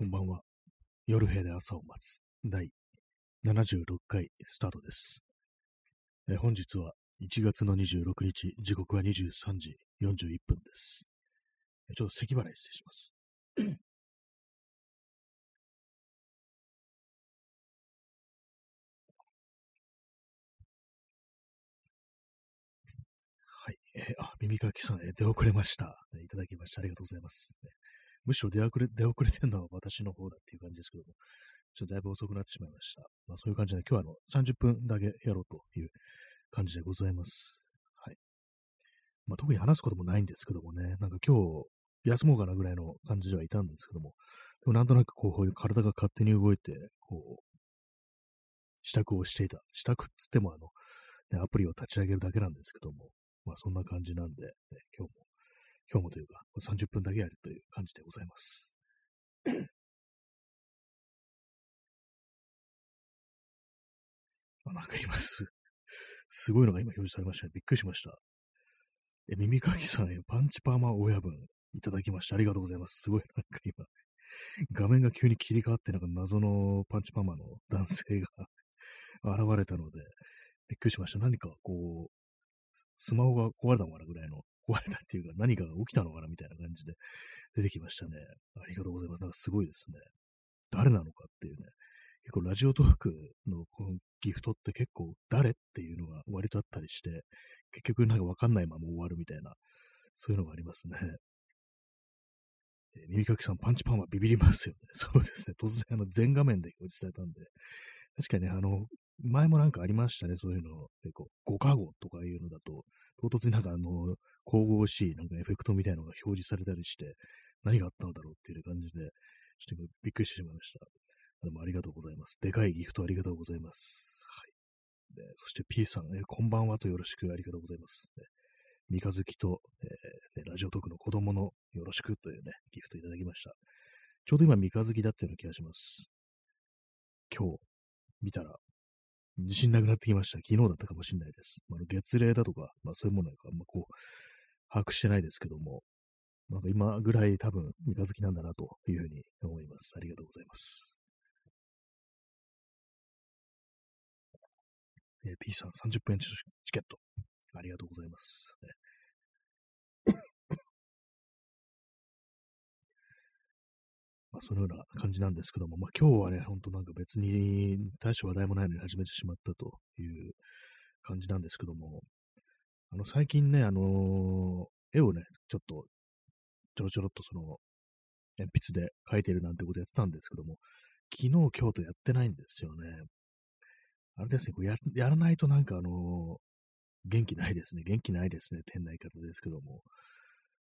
こんばんは。夜兵で朝を待つ第76回スタートです。本日は1月の26日、時刻は23時41分です。ちょっと咳払い失礼しますはい、耳かきさん、出遅れました。いただきましてありがとうございます。むしろ出遅れてるのは私の方だっていう感じですけども、ちょっとだいぶ遅くなってしまいました。まあ、そういう感じで、今日は30分だけやろうという感じでございます。はい。まあ、特に話すこともないんですけどもね、なんか今日休もうかなぐらいの感じではいたんですけども、でもなんとなくこう体が勝手に動いて、こう、支度をしていた。支度っつってもアプリを立ち上げるだけなんですけども、まあ、そんな感じなんで、ね、今日もというか、30分だけやるという感じでございます。あ、なんか今すごいのが今表示されましたね。びっくりしました。耳かきさんへパンチパーマ親分いただきましてありがとうございます。すごいなんか今、画面が急に切り替わって、なんか謎のパンチパーマの男性が現れたので、びっくりしました。何かこう、スマホが壊れたのかなぐらいの、壊れたっていうか何かが起きたのかなみたいな感じで出てきましたね。ありがとうございます。なんかすごいですね。誰なのかっていうね。結構ラジオトークのこのギフトって結構誰っていうのが割とあったりして、結局なんかわかんないまま終わるみたいな、そういうのがありますね。耳かきさん、パンチパンはビビりますよね。そうですね。突然全画面で表示されたんで。確かにね、前もなんかありましたね、そういうの。結構、5カゴとかいうのだと、唐突になんか神々しいなんかエフェクトみたいなのが表示されたりして、何があったのだろうっていう感じで、ちょっとびっくりしてしまいました。でもありがとうございます。でかいギフトありがとうございます。はい。でそして P さん、こんばんはとよろしくありがとうございます。三日月と、ラジオトークの子供のよろしくというね、ギフトいただきました。ちょうど今三日月だったような気がします。今日、見たら、自信なくなってきました。昨日だったかもしれないです。月齢だとか、まあ、そういうものがこう把握してないですけども、なんか今ぐらい多分三日月なんだなというふうに思います。ありがとうございます。P さん、30分チケット。ありがとうございます。まあ、そのような感じなんですけども、まあ、今日はね、本当なんか別に大した話題もないのに始めてしまったという感じなんですけども、最近ね、絵をね、ちょっとちょろっとその鉛筆で描いてるなんてことやってたんですけども、昨日今日とやってないんですよね。あれですね、こう やらないとなんか元気ないですね。元気ないですね。変な言い方ですけども。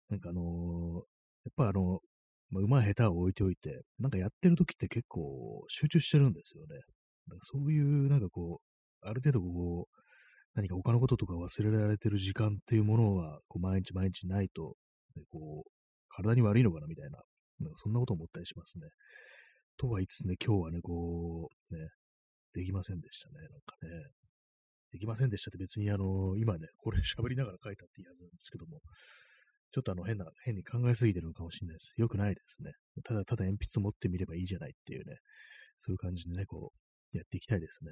なんかやっぱ上手い下手を置いておいて、なんかやってる時って結構集中してるんですよね。だからそういうなんかこう、ある程度こう、何か他のこととか忘れられてる時間っていうものは、こう毎日毎日ないと、こう、体に悪いのかなみたいな、なんかそんなこと思ったりしますね。とは言いつつね、今日はね、こう、ね、できませんでしたね。なんかね。できませんでしたって別に今ね、これ喋りながら書いたっていいはずなんですけども、ちょっと変に考えすぎてるのかもしれないです。よくないですね。ただ鉛筆持ってみればいいじゃないっていうね、そういう感じでね、こう、やっていきたいですね。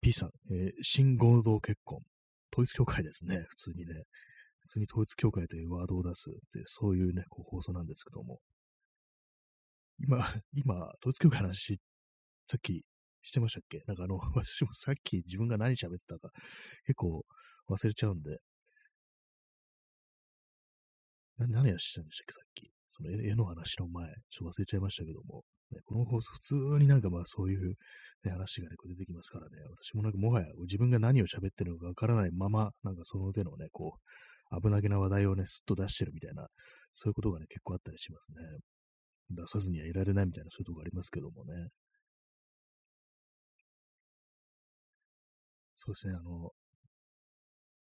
P さん、新合同結婚。統一教会ですね、普通にね。普通に統一教会というワードを出すって、そういうね、こう放送なんですけども。今、統一教会の話、さっき、してましたっけ？なんか私もさっき自分が何喋ってたか結構忘れちゃうんで。何をしてたんでしたっけさっき。その絵の話の前、ちょっと忘れちゃいましたけども。ね、この放送普通になんかまあそういう、ね、話が、ね、こう出てきますからね。私もなんかもはや自分が何を喋ってるのかわからないまま、なんかその手のね、こう、危なげな話題をね、すっと出してるみたいな、そういうことがね、結構あったりしますね。出さずにはいられないみたいなそういうところありますけどもね。そうですね、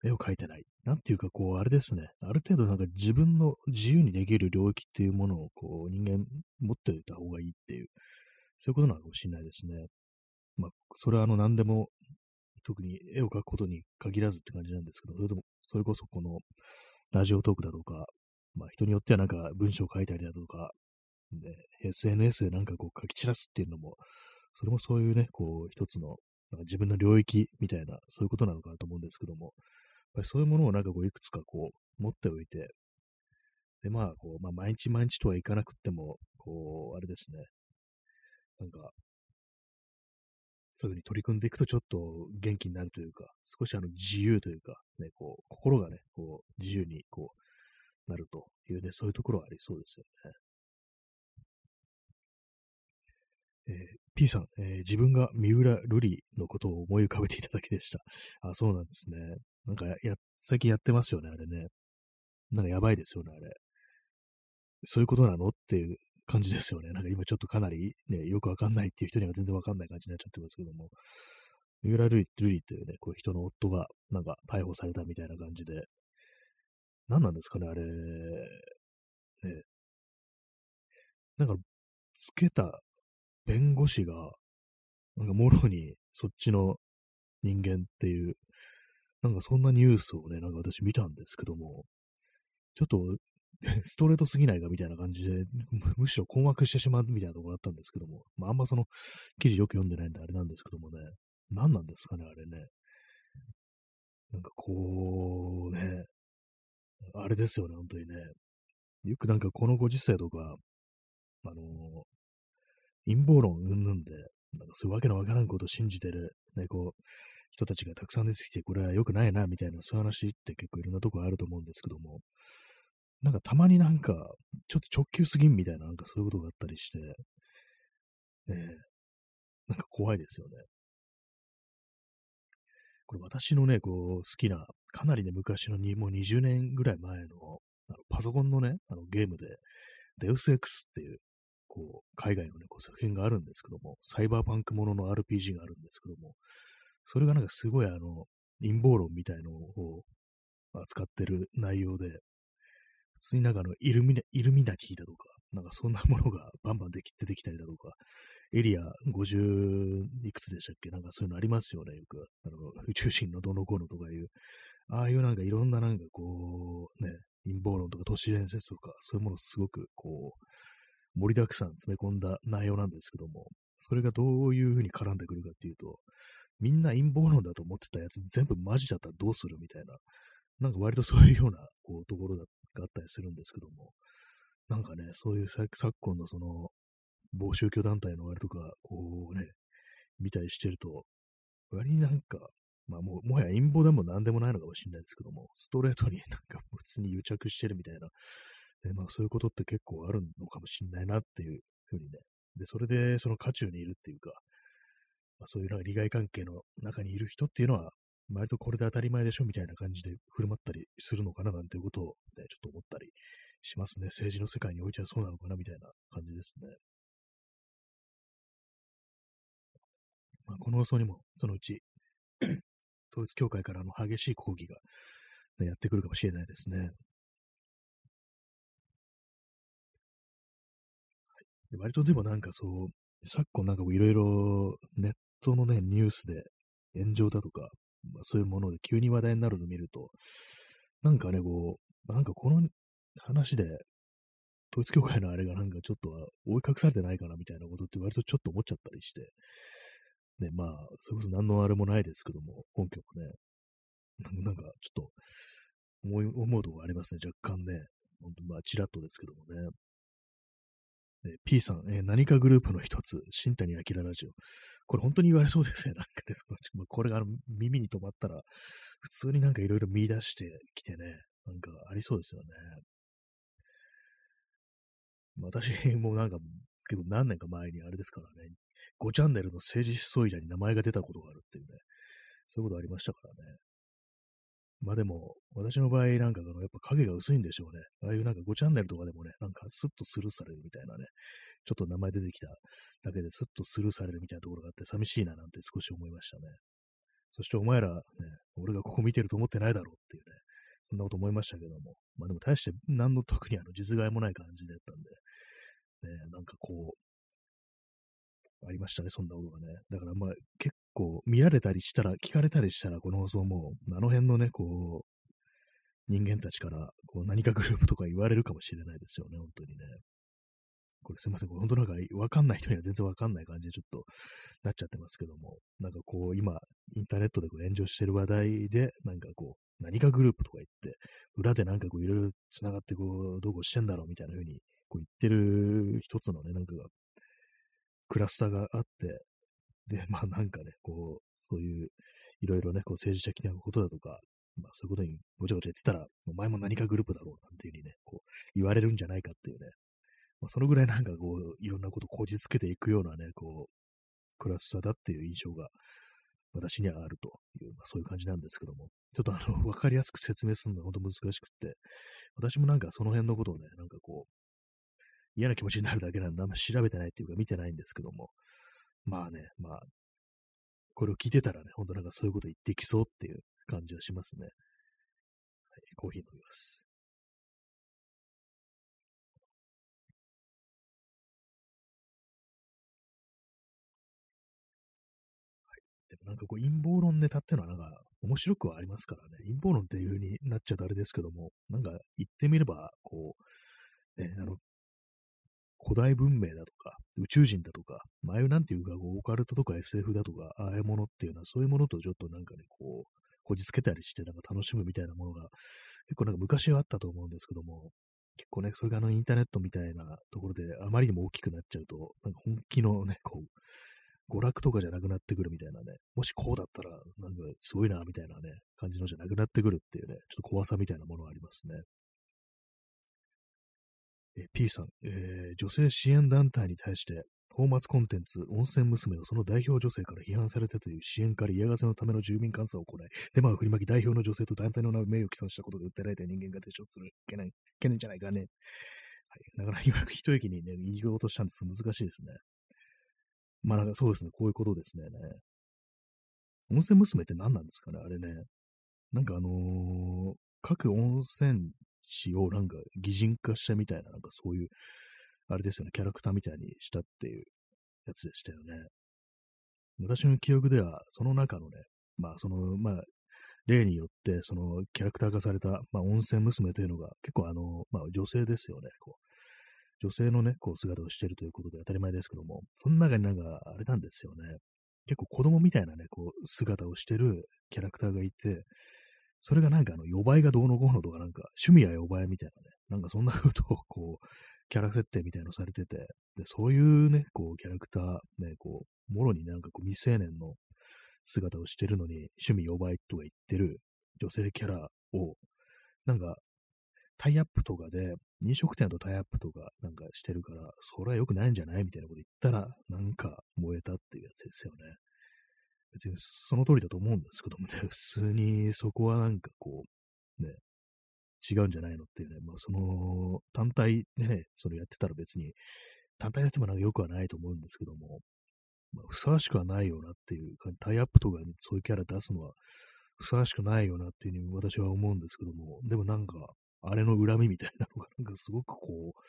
絵を描いてない。なんていうか、こう、あれですね。ある程度なんか自分の自由にできる領域っていうものを、こう、人間持っておいた方がいいっていう、そういうことなのかもしれないですね。まあ、それは何でも、特に絵を描くことに限らずって感じなんですけど、それこそこの、ラジオトークだとか、まあ人によってはなんか文章を書いたりだとか、ね、SNS でなんかこう書き散らすっていうのも、それもそういうね、こう一つのなんか自分の領域みたいな、そういうことなのかなと思うんですけども、やっぱりそういうものをなんかこういくつかこう持っておいて、でまあこう、まあ、毎日毎日とはいかなくっても、こう、あれですね、なんか、そういうふうに取り組んでいくとちょっと元気になるというか、少し自由というか、ね、こう、心がね、こう、自由にこう、なるというね、そういうところはありそうですよね。P さん、自分が三浦瑠璃のことを思い浮かべていただけでした。あ、そうなんですね。なんか最近やってますよね、あれね。なんかやばいですよね、あれ。そういうことなのっていう感じですよね。なんか今ちょっとかなり、ね、よくわかんないっていう人には全然わかんない感じになっちゃってますけども、三浦瑠璃というね、こう人の夫がなんか逮捕されたみたいな感じで、何なんですかね、あれ、ね、なんかつけた弁護士が、なんかもろにそっちの人間っていう、なんかそんなニュースをね、なんか私見たんですけども、ちょっとストレートすぎないかみたいな感じで、むしろ困惑してしまうみたいなところだったんですけども、まああんまその記事よく読んでないんであれなんですけどもね、何なんですかね、あれね。なんかこうね、あれですよね、本当にね。よくなんかこのご時世とか、陰謀論云々で、なんかそういうわけのわからんことを信じてる、ね、こう、人たちがたくさん出てきて、これは良くないな、みたいな、そういう話って結構いろんなとこあると思うんですけども、なんかたまになんか、ちょっと直球すぎんみたいな、なんかそういうことがあったりして、なんか怖いですよね。これ私のね、こう、好きな、かなりね、昔のもう20年ぐらい前の、パソコンのね、ゲームで、デウスエクスっていう、こう海外の、ね、こう作品があるんですけども、サイバーパンクものの RPG があるんですけども、それがなんかすごい陰謀論みたいのを扱ってる内容で、普通になんかイルミナティだとか、なんかそんなものがバンバン出てきたりだとか、エリア50いくつでしたっけ、なんかそういうのありますよね、よく。宇宙人のどのこうのとかいう、ああいうなんかいろんななんかこう、ね、陰謀論とか都市伝説とか、そういうものすごくこう、盛りだくさん詰め込んだ内容なんですけども、それがどういうふうに絡んでくるかっていうと、みんな陰謀論だと思ってたやつ全部マジだったらどうするみたいな、なんか割とそういうようなこうところがあったりするんですけども、なんかね、そういう昨今のその、某宗教団体の割とか、こうね、見たりしてると、割になんか、まあもはや陰謀でも何でもないのかもしれないですけども、ストレートになんか普通に癒着してるみたいな、まあ、そういうことって結構あるのかもしれないなっていうふうにね。で、それでその渦中にいるっていうか、まあ、そういう利害関係の中にいる人っていうのは、割とこれで当たり前でしょみたいな感じで振る舞ったりするのかななんていうことを、ね、ちょっと思ったりしますね。政治の世界においてはそうなのかなみたいな感じですね。まあ、この放送にもそのうち統一教会からの激しい抗議が、ね、やってくるかもしれないですね。割とでもなんかそう、昨今なんかいろいろネットのね、ニュースで炎上だとか、まあ、そういうもので急に話題になるのを見ると、なんかね、こう、なんかこの話で、統一教会のあれがなんかちょっと追い隠されてないかなみたいなことって割とちょっと思っちゃったりして、ね、まあ、それこそ何のあれもないですけども、根拠もね、なんかちょっと思うところありますね、若干ね。ほんとまあ、ちらっとですけどもね。P さん、何かグループの一つ、新谷明ラジオ。これ本当に言われそうですね。なんかね、これが耳に止まったら、普通になんかいろいろ見出してきてね、なんかありそうですよね。私もなんか、けど何年か前にあれですからね、5チャンネルの政治思想者に名前が出たことがあるっていうね、そういうことありましたからね。まあでも、私の場合なんかがやっぱ影が薄いんでしょうね。ああいうなんか5チャンネルとかでもね、なんかスッとスルーされるみたいなね、ちょっと名前出てきただけでスッとスルーされるみたいなところがあって寂しいななんて少し思いましたね。そしてお前ら、ね、俺がここ見てると思ってないだろうっていうね、そんなこと思いましたけども。まあでも大して何の特に実害もない感じだったんで、ね、なんかこう、ありましたね、そんなことがね。だからまあ結構、こう見られたりしたら、聞かれたりしたら、この放送も、あの辺のね、こ人間たちからこう何かグループとか言われるかもしれないですよね、本当にね。これすいません、これ本当なんかわかんない人には全然わかんない感じでちょっとなっちゃってますけども、なんかこう今、インターネットでこう炎上してる話題で、なんかこう、何かグループとか言って、裏でなんかこういろいろ繋がってこう、どうこうしてんだろうみたいな風にこう言ってる一つのね、なんかクラスターがあって、で、まあなんかね、こう、そういういろいろね、こう政治的なことだとか、まあそういうことにごちゃごちゃ言ってたら、お前も何かグループだろうなんていう風にね、こう言われるんじゃないかっていうね、まあ、そのぐらいなんかこう、いろんなことをこじつけていくようなね、こう、クラスターだっていう印象が私にはあるという、まあ、そういう感じなんですけども、ちょっとわかりやすく説明するのは本当難しくって、私もなんかその辺のことをね、なんかこう、嫌な気持ちになるだけなんで、あんま調べてないっていうか見てないんですけども、まあね、まあ、これを聞いてたらね、本当なんかそういうこと言ってきそうっていう感じはしますね。はい、コーヒー飲みます。なんかこう陰謀論ネタっていうのはなんか面白くはありますからね。陰謀論っていう風になっちゃうとあれですけども、なんか言ってみれば、こう、ね、古代文明だとか、宇宙人だとか、まああいうなんていうか、オカルトとか SF だとか、ああいうものっていうのはそういうものとちょっとなんかね、こう、こじつけたりしてなんか楽しむみたいなものが、結構なんか昔はあったと思うんですけども、結構ね、それがインターネットみたいなところであまりにも大きくなっちゃうと、なんか本気のね、こう、娯楽とかじゃなくなってくるみたいなね、もしこうだったら、なんかすごいな、みたいなね、感じのじゃなくなってくるっていうね、ちょっと怖さみたいなものがありますね。P さん、女性支援団体に対して、泡沫コンテンツ、温泉娘をその代表女性から批判されたという支援から嫌がらせのための住民監査を行い、デマを振りまき代表の女性と団体の名誉を毀損したことで訴えられた人間が提唱する懸念じゃないかね。はい、なかなか今、一駅にね、言いようとしたんです。難しいですね。まあなんかそうですね、こういうことですね。温泉娘って何なんですかね、あれね。なんか各温泉地をなんか擬人化したみたいな、なんかそういう、あれですよね、キャラクターみたいにしたっていうやつでしたよね。私の記憶では、その中のね、まあ例によって、そのキャラクター化された、まあ温泉娘というのが、結構まあ女性ですよね、こう。女性のね、こう姿をしているということで当たり前ですけども、その中になんか、あれなんですよね。結構子供みたいなね、こう、姿をしているキャラクターがいて、それがなんか予売がどうのこうのとかなんか、趣味や予売みたいなね、なんかそんなことをこう、キャラ設定みたいなのされてて、で、そういうね、こう、キャラクター、ね、こう、もろになんかこう、未成年の姿をしているのに、趣味予売とか言ってる女性キャラを、なんか、タイアップとかで、飲食店とタイアップとかなんかしてるから、それは良くないんじゃないみたいなこと言ったら、なんか燃えたっていうやつですよね。別にその通りだと思うんですけどもね、普通にそこはなんかこう、ね、違うんじゃないのっていうね、まあその単体でね、それやってたら別に、単体やってもなんか良くはないと思うんですけども、まあ、ふさわしくはないよなっていうか、タイアップとかにそういうキャラ出すのは、ふさわしくないよなっていうふうに私は思うんですけども、でもなんか、あれの恨みみたいなのが、なんかすごくこう、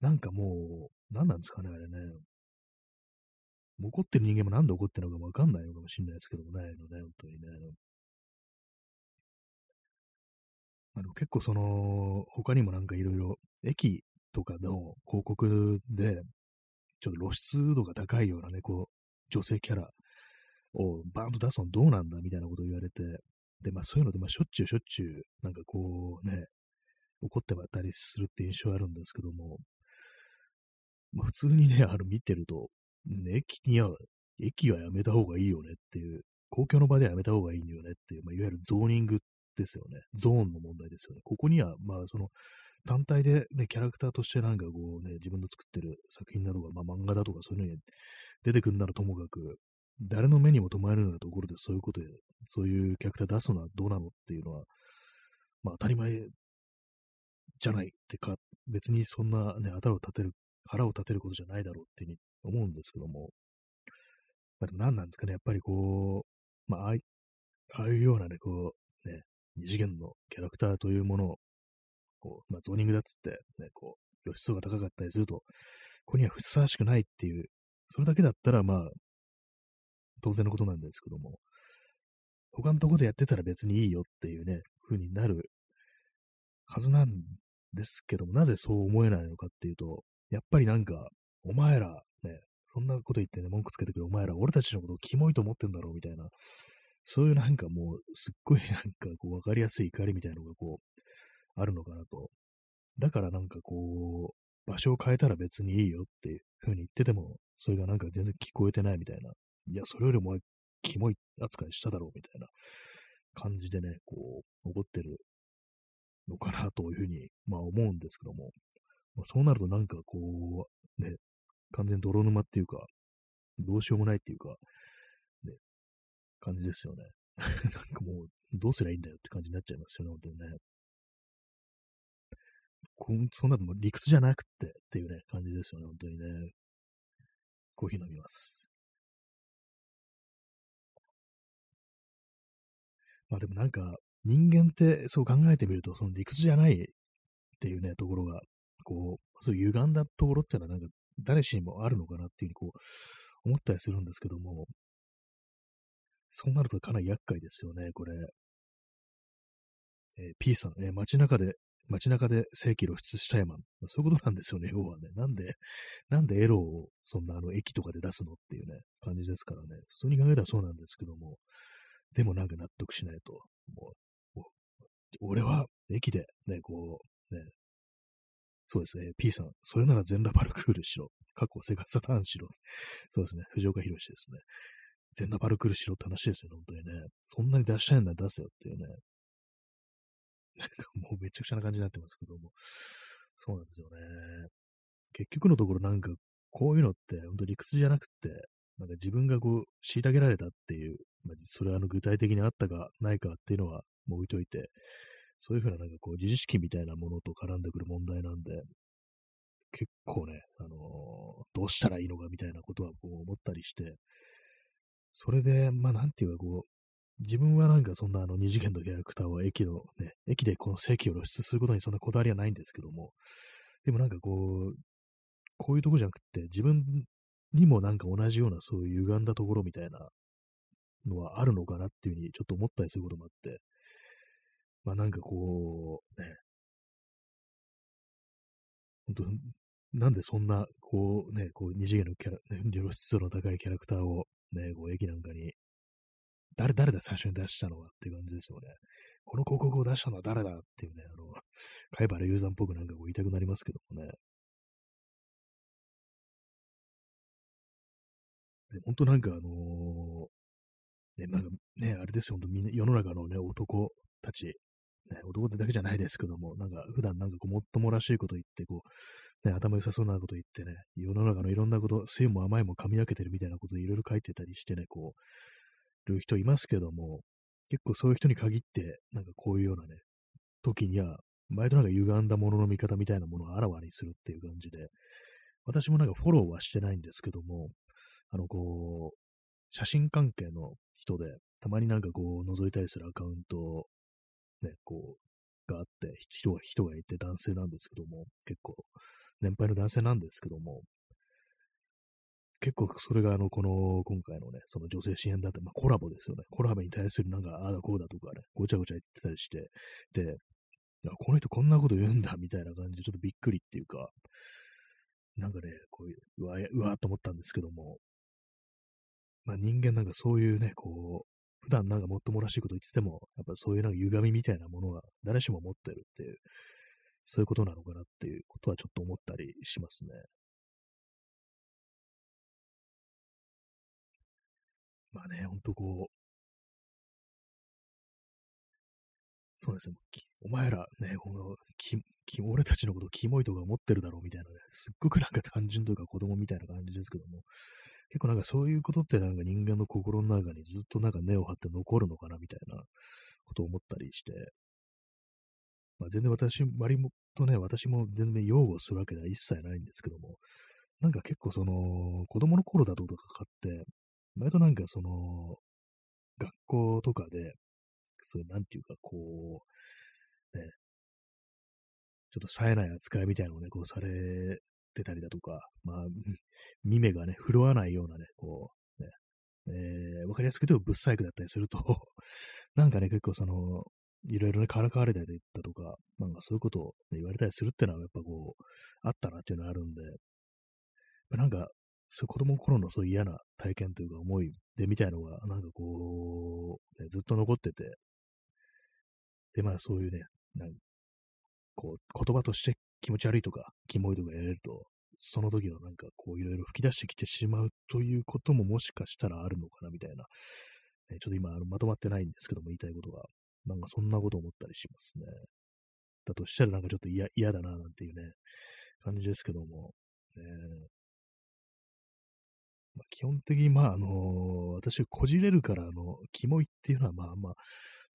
なんかもう、何なんですかね、あれね。怒ってる人間もなんで怒ってるのかわかんないのかもしれないですけどもね、本当にね。結構その、他にもなんかいろいろ、駅とかの広告で、ちょっと露出度が高いようなね、こう、女性キャラをバーンと出すのどうなんだみたいなことを言われて、で、まあそういうので、まあしょっちゅう、なんかこうね、怒ってばったりするって印象あるんですけども、まあ、普通にね、見てると、ね、駅はやめた方がいいよねっていう、公共の場でやめた方がいいよねっていう、まあ、いわゆるゾーニングですよね。ゾーンの問題ですよね。ここには、まあその、単体で、ね、キャラクターとしてなんかこうね、自分の作ってる作品などが、まあ漫画だとかそういうのに出てくるならともかく、誰の目にも留まるようなところでそういうことで、そういうキャラクター出すのはどうなのっていうのは、まあ当たり前じゃないってか、別にそんなね、腹を立てることじゃないだろうっていうふうに思うんですけども、まあ、でも何なんですかね、やっぱりこう、まあ、ああいうようなね、こう、ね、二次元のキャラクターというものを、こう、まあゾーニングだっつって、ね、こう、露出度が高かったりすると、ここにはふさわしくないっていう、それだけだったら、まあ、当然のことなんですけども、他のところでやってたら別にいいよっていうね、風になるはずなんですけども、なぜそう思えないのかっていうと、やっぱりなんか、お前ら、ね、そんなこと言ってね、文句つけてくるお前ら、俺たちのことをキモいと思ってんだろうみたいな、そういうなんかもう、すっごいなんかこう、わかりやすい怒りみたいなのがこう、あるのかなと。だからなんかこう、場所を変えたら別にいいよっていう風に言ってても、それがなんか全然聞こえてないみたいな。いや、それよりお前、キモい扱いしただろうみたいな感じでね、こう、怒ってるのかなという風に、まあ思うんですけども。まあ、そうなるとなんかこう、ね、完全泥沼っていうか、どうしようもないっていうか、ね、感じですよね。なんかもう、どうすりゃいいんだよって感じになっちゃいますよね、本当にね。そんなのも理屈じゃなくてっていうね、感じですよね、本当にね。コーヒー飲みます。まあでもなんか、人間ってそう考えてみると、その理屈じゃないっていうね、ところが、こう、そういう歪んだところっていうのはなんか、誰しにもあるのかなっていうふうにこう、思ったりするんですけども、そうなるとかなり厄介ですよね、これ。P さん、街中で正規露出したいマン。そういうことなんですよね、要はね。なんでエロをそんな駅とかで出すのっていうね、感じですからね。普通に考えたらそうなんですけども、でもなんか納得しないと。もう俺は駅でね、こう、ね、そうですね、P さん、それなら全裸パルクールしろ。過去セガサターンしろ。そうですね、藤岡弘ですね。全裸パルクールしろって話ですよね、本当にね。そんなに出したいなら出せよっていうね。なんかもうめちゃくちゃな感じになってますけども。そうなんですよね。結局のところなんか、こういうのって本当理屈じゃなくて、なんか自分がこう、虐げられたっていう、まあ、それは具体的にあったかないかっていうのはもう置いといて、そういうふうななんかこう、自意識みたいなものと絡んでくる問題なんで、結構ね、どうしたらいいのかみたいなことはこう思ったりして、それで、まあなんていうかこう、自分はなんかそんな二次元のキャラクターは駅のね、駅でこの正規を露出することにそんなこだわりはないんですけども、でもなんかこう、こういうとこじゃなくて、自分にもなんか同じようなそういう歪んだところみたいなのはあるのかなっていうふうにちょっと思ったりすることもあって、まあなんかこう、ね、本当なんでそんな、こうね、こう二次元のキャラ、露出度の高いキャラクターをね、こう駅なんかに、誰だ最初に出したのはっていう感じですよね。この広告を出したのは誰だっていうね、貝原雄山っぽくなんかこう言いたくなりますけどもね。で、本当なんかね、なんかね、あれですよ、本当みんな世の中のね、男たち、ね、男だけじゃないですけども、なんか普段なんかこうもっともらしいこと言って、こう、ね、頭良さそうなこと言ってね、世の中のいろんなこと、酸いも甘いも噛み分けてるみたいなこといろいろ書いてたりしてね、こう、る人いますけども、結構そういう人に限って、なんかこういうようなね、時には、割となんか歪んだものの見方みたいなものをあらわにするっていう感じで、私もなんかフォローはしてないんですけども、こう、写真関係の人で、たまになんかこう、覗いたりするアカウント、ね、こう、があって、人がいて男性なんですけども、結構、年配の男性なんですけども、結構それが今回のね、その女性支援だって、まあコラボですよね。コラボに対するなんか、ああだこうだとかね、ごちゃごちゃ言ってたりして、で、この人こんなこと言うんだみたいな感じでちょっとびっくりっていうか、なんかね、こういう、うわーと思ったんですけども、まあ人間なんかそういうね、こう、普段なんかもっともらしいこと言ってても、やっぱそういうなんか歪みみたいなものは誰しも持ってるっていう、そういうことなのかなっていうことはちょっと思ったりしますね。まあね、ほんとこう、そうですね、お前らね、俺たちのことキモいとか思ってるだろうみたいなね、すっごくなんか単純というか子供みたいな感じですけども、結構なんかそういうことってなんか人間の心の中にずっとなんか根を張って残るのかなみたいなことを思ったりして、まあ全然私も全然擁護するわけでは一切ないんですけども、なんか結構その子供の頃だとかって、割となんかその、学校とかで、そうなんていうかこう、ね、ちょっと冴えない扱いみたいなのをね、こうされてたりだとか、まあ、見目がね、振るわないようなね、こう、ね、わかりやすく言うと、ぶっ細工だったりすると、なんかね、結構その、いろいろね、からかわれたりだとか、なんかそういうことを、ね、言われたりするっていうのは、やっぱこう、あったなっていうのはあるんで、なんか、そういう子供の頃のそういう嫌な体験というか思い出みたいのが、なんかこう、ね、ずっと残ってて、で、まあそういうね、なんかこう、言葉として気持ち悪いとか、キモいとかやれると、その時のなんかこういろいろ吹き出してきてしまうということももしかしたらあるのかなみたいな、ちょっと今まとまってないんですけども言いたいことが、なんかそんなこと思ったりしますね。だとしたらなんかちょっと嫌だななんていうね、感じですけども、まあ、基本的にまあ私こじれるからキモいっていうのはまあまあ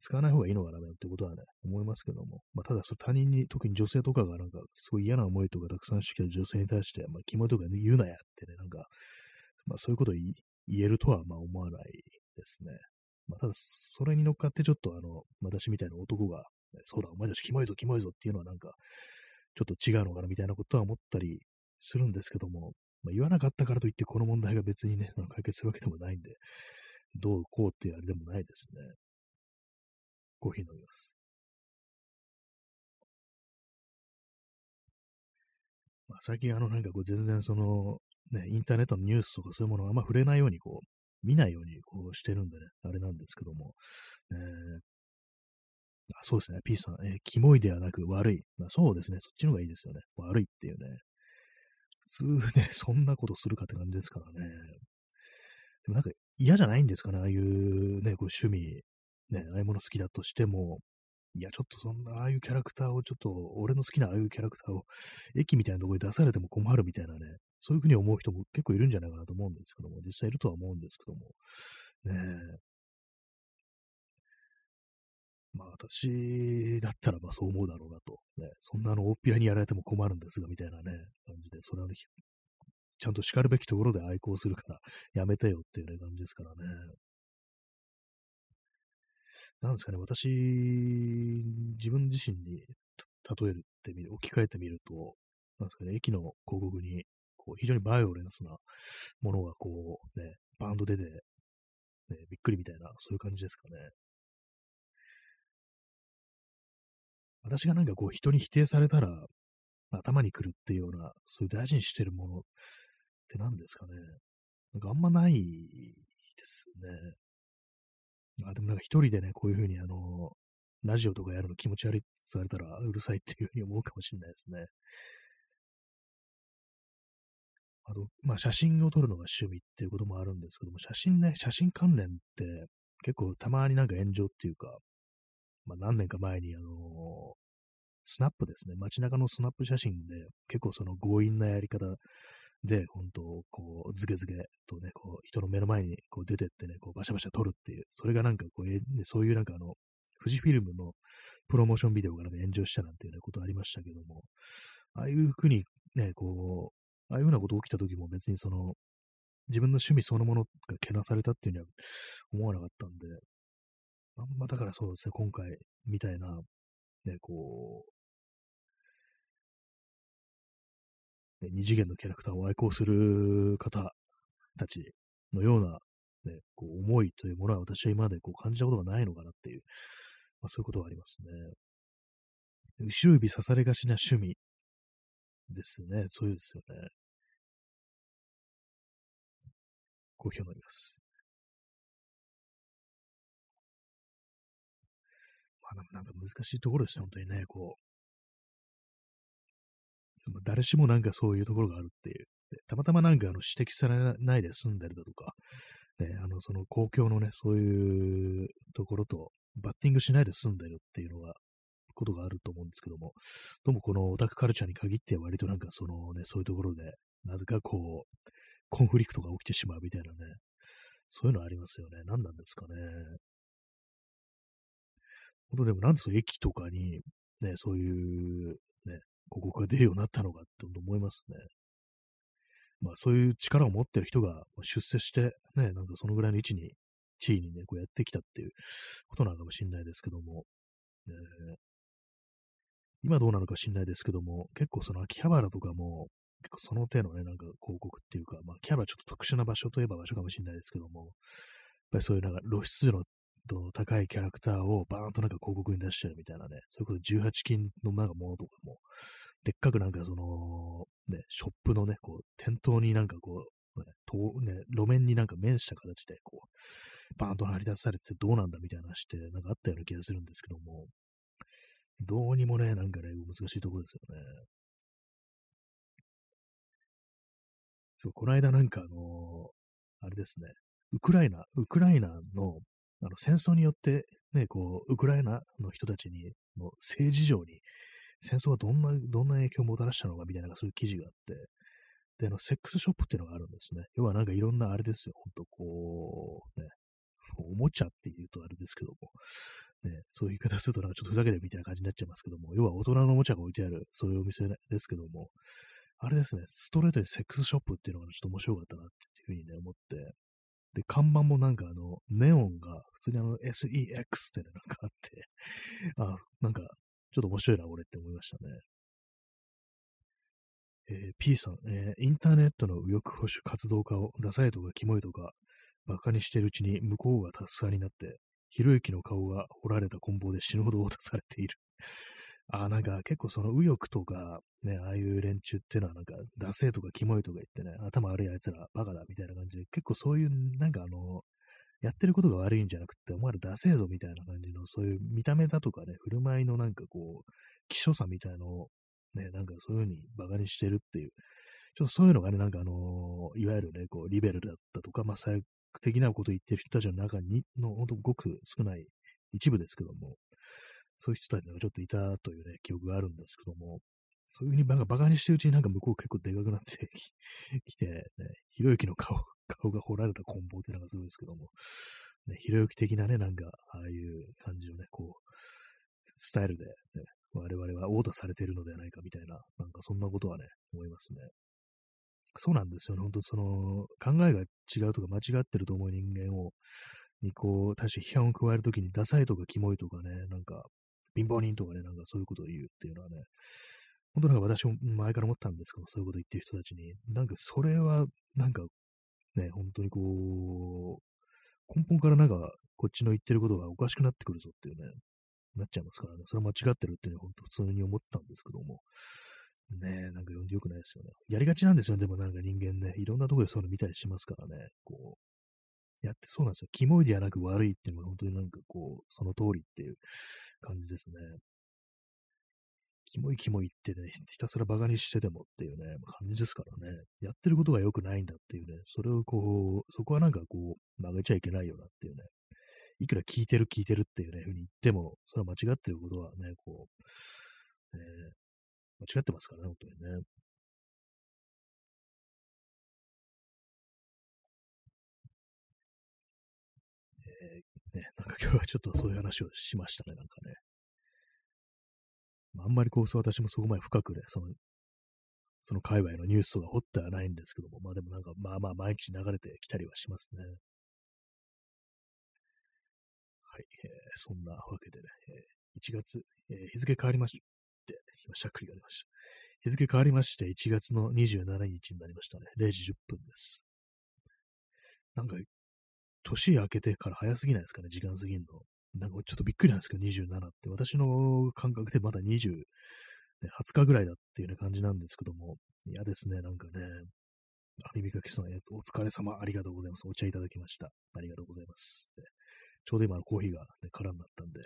使わない方がいいのかなってことはね、思いますけども。まあ、ただ、他人に、特に女性とかがなんか、すごい嫌な思いとかたくさんしてきた女性に対して、まあ、キモいとか言うなやってね、なんか、まあ、そういうことを言えるとは、まあ、思わないですね。まあ、ただ、それに乗っかってちょっと、私みたいな男が、そうだ、お前たちキモいぞ、キモいぞっていうのはなんか、ちょっと違うのかなみたいなことは思ったりするんですけども、まあ、言わなかったからといって、この問題が別にね、解決するわけでもないんで、どうこうっていうあれでもないですね。コーヒー飲みます。まあ、最近なんかこう全然ね、インターネットのニュースとかそういうものはあんま触れないようにこう、見ないようにこうしてるんでね、あれなんですけども。あ、そうですね、P さん、キモいではなく悪い。まあ、そうですね、そっちの方がいいですよね。悪いっていうね。普通ね、そんなことするかって感じですからね。でもなんか嫌じゃないんですかね、ああいうね、こう趣味。ね、ああいうもの好きだとしても、いや、ちょっとそんな、ああいうキャラクターを、ちょっと、俺の好きなああいうキャラクターを、駅みたいなところに出されても困るみたいなね、そういうふうに思う人も結構いるんじゃないかなと思うんですけども、実際いるとは思うんですけども、ねまあ、私だったら、まあ、そう思うだろうなと、ね、そんな大っぴらにやられても困るんですが、みたいなね、感じで、それは、ね、ちゃんと叱るべきところで愛好するから、やめてよっていうね、感じですからね。なんですかね、私、自分自身に例えるってみる、置き換えてみると、なんですかね、駅の広告に、こう、非常にバイオレンスなものが、こう、ね、バンド出て、ね、びっくりみたいな、そういう感じですかね。私がなんかこう、人に否定されたら、頭にくるっていうような、そういう大事にしてるものって何ですかね。なんかあんまないですね。あ、でもなんか一人でね、こういうふうにラジオとかやるの気持ち悪いってされたらうるさいっていうふうに思うかもしれないですね。あと、まあ写真を撮るのが趣味っていうこともあるんですけども、写真関連って結構たまになんか炎上っていうか、まあ何年か前にスナップですね、街中のスナップ写真で結構強引なやり方、で、本当、こう、ずけずけとね、こう、人の目の前にこう出てってね、こう、バシャバシャ撮るっていう、それがなんかこう、そういうなんか富士フィルムのプロモーションビデオがなんか炎上したなんていうようなことありましたけども、ああいうふうにね、こう、ああいうふうなこと起きた時も別に自分の趣味そのものがけなされたっていうのは思わなかったんで、あんまだからそうですね、今回みたいな、ね、こう、二次元のキャラクターを愛好する方たちのような、ね、こう思いというものは私は今までこう感じたことがないのかなっていう、まあ、そういうことがありますね。後ろ指刺されがちな趣味ですね。そういうですよね。コーヒーを飲みます。まあ、なんか難しいところですね、本当にね、こう。誰しもなんかそういうところがあるっていう。たまたまなんか指摘されないで住んだりだとか、ね、その公共のね、そういうところとバッティングしないで住んでるっていうのが、ことがあると思うんですけども、どうもこのオタクカルチャーに限って割となんかね、そういうところで、なぜかこう、コンフリクトが起きてしまうみたいなね、そういうのありますよね。何なんですかね。本当でもなんで駅とかに、ね、そういう、ね、広告が出るようになったのかって思いますね。まあそういう力を持ってる人が出世して、ね、なんかそのぐらいの地位にね、こうやってきたっていうことなのかもしれないですけども、今どうなのか知んないですけども、結構秋葉原とかも、結構その手のね、なんか広告っていうか、まあ秋葉原はちょっと特殊な場所といえば場所かもしれないですけども、やっぱりそういうなんか露出のと高いキャラクターをバーンとなんか広告に出してるみたいなね、それこそ18金のなんかものとかも、でっかくなんかその、ね、ショップのね、こう、店頭になんかこう、ね、路面になんか面した形で、こう、バーンと張り出されててどうなんだみたいな話って、なんかあったような気がするんですけども、どうにもね、なんかね、難しいところですよね。そう、この間なんかあれですね、ウクライナの、戦争によって、ね、こう、ウクライナの人たちに、の政治上に、戦争がどんな影響をもたらしたのかみたいな、そういう記事があって、で、セックスショップっていうのがあるんですね。要はなんかいろんなあれですよ、ほんとこう、ね、おもちゃっていうとあれですけども、ね、そういう言い方するとなんかちょっとふざけてるみたいな感じになっちゃいますけども、要は大人のおもちゃが置いてある、そういうお店ですけども、あれですね、ストレートにセックスショップっていうのがちょっと面白かったなっていうふうにね、思って、で、看板もなんかネオンが普通にSEX ってね、なんかあって、あ、なんかちょっと面白いな、俺って思いましたね。P さん、インターネットの右翼保守活動家をダサいとかキモいとかバカにしてるうちに向こうがタスカになって、ひろゆきの顔が彫られた棍棒で死ぬほど落とされている。あ、なんか結構その右翼とか、ね、ああいう連中っていうのはなんか、ダセーとかキモいとか言ってね、頭悪いあいつらバカだみたいな感じで、結構そういう、なんかやってることが悪いんじゃなくて、お前らダセーぞみたいな感じの、そういう見た目だとかね、振る舞いのなんかこう、希少さみたいのを、ね、なんかそういう風にバカにしてるっていう、ちょっとそういうのがね、なんかいわゆるね、こう、リベラルだったとか、まあ、左翼的なことを言ってる人たちの中に、ほんとごく少ない一部ですけども、そういう人たちがちょっといたというね、記憶があるんですけども、そういう風にバカにしてるうちになんか向こう結構でかくなってきて、ね、ひろゆきの顔が彫られた棍棒ってなんかすごいですけども、ね、ひろゆき的なね、なんか、ああいう感じのね、こう、スタイルで、ね、我々は謳歌されているのではないかみたいな、なんかそんなことはね、思いますね。そうなんですよね、本当その、考えが違うとか間違ってると思う人間にこう、対して批判を加えるときに、ダサいとかキモいとかね、なんか、貧乏人とかね、なんかそういうことを言うっていうのはね、本当なんか私も前から思ったんですけど、そういうことを言ってる人たちに、なんかそれは、なんかね、本当にこう、根本からなんかこっちの言ってることがおかしくなってくるぞっていうね、なっちゃいますからね、それは間違ってるっていうのは本当普通に思ってたんですけども、ね、なんか良くないですよね。やりがちなんですよね、でもなんか人間ね、いろんなところでそういうの見たりしますからね、こう。やってそうなんですよ。キモいではなく悪いっていうのは本当になんかこう、その通りっていう感じですね。キモいってね、ひたすらバカにしててもっていうね、感じですからね。やってることが良くないんだっていうね、それをこう、そこはなんかこう、曲げちゃいけないよなっていうね。いくら聞いてるっていうね、ふうに言っても、それは間違ってることはね、こう、間違ってますからね、本当にね。ね、なんか今日はちょっとそういう話をしましたね、なんかね。あんまりこう、私もそこまで深くね、その界隈のニュースとか掘ってはないんですけども、まあでもなんか、まあまあ毎日流れてきたりはしますね。はい、そんなわけでね、1月、日付変わりまして、今しゃっくりが出ました。日付変わりまして、1月の27日になりましたね。0時10分です。なんか、年明けてから早すぎないですかね、時間過ぎるの。なんかちょっとびっくりなんですけど、27って。私の感覚でまだ20日ぐらいだっていうような感じなんですけども、嫌ですね、なんかね。耳かきさん、お疲れ様、ありがとうございます。お茶いただきました。ありがとうございます。ちょうど今のコーヒーが、ね、空になったんで、ね、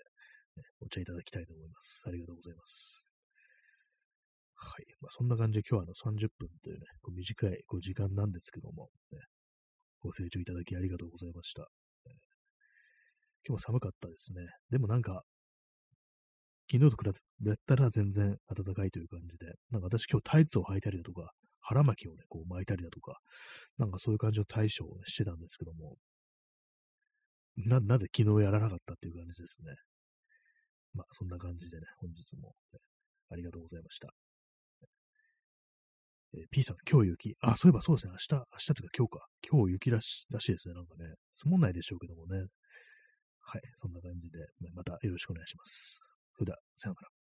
お茶いただきたいと思います。ありがとうございます。はい。まあ、そんな感じで今日は30分というね、こう短いこう時間なんですけども、ね、ご清聴いただきありがとうございました。今日も寒かったですね。でもなんか、昨日と比べたら全然暖かいという感じで、なんか私今日タイツを履いたりだとか、腹巻きをね、こう巻いたりだとか、なんかそういう感じの対処をね、してたんですけども、なぜ昨日やらなかったっていう感じですね。まあそんな感じでね、本日も、ね、ありがとうございました。P さん、今日雪。あ、そういえばそうですね。明日というか今日か。今日雪らしいですね。なんかね。積もんないでしょうけどもね。はい。そんな感じで、またよろしくお願いします。それでは、さようなら。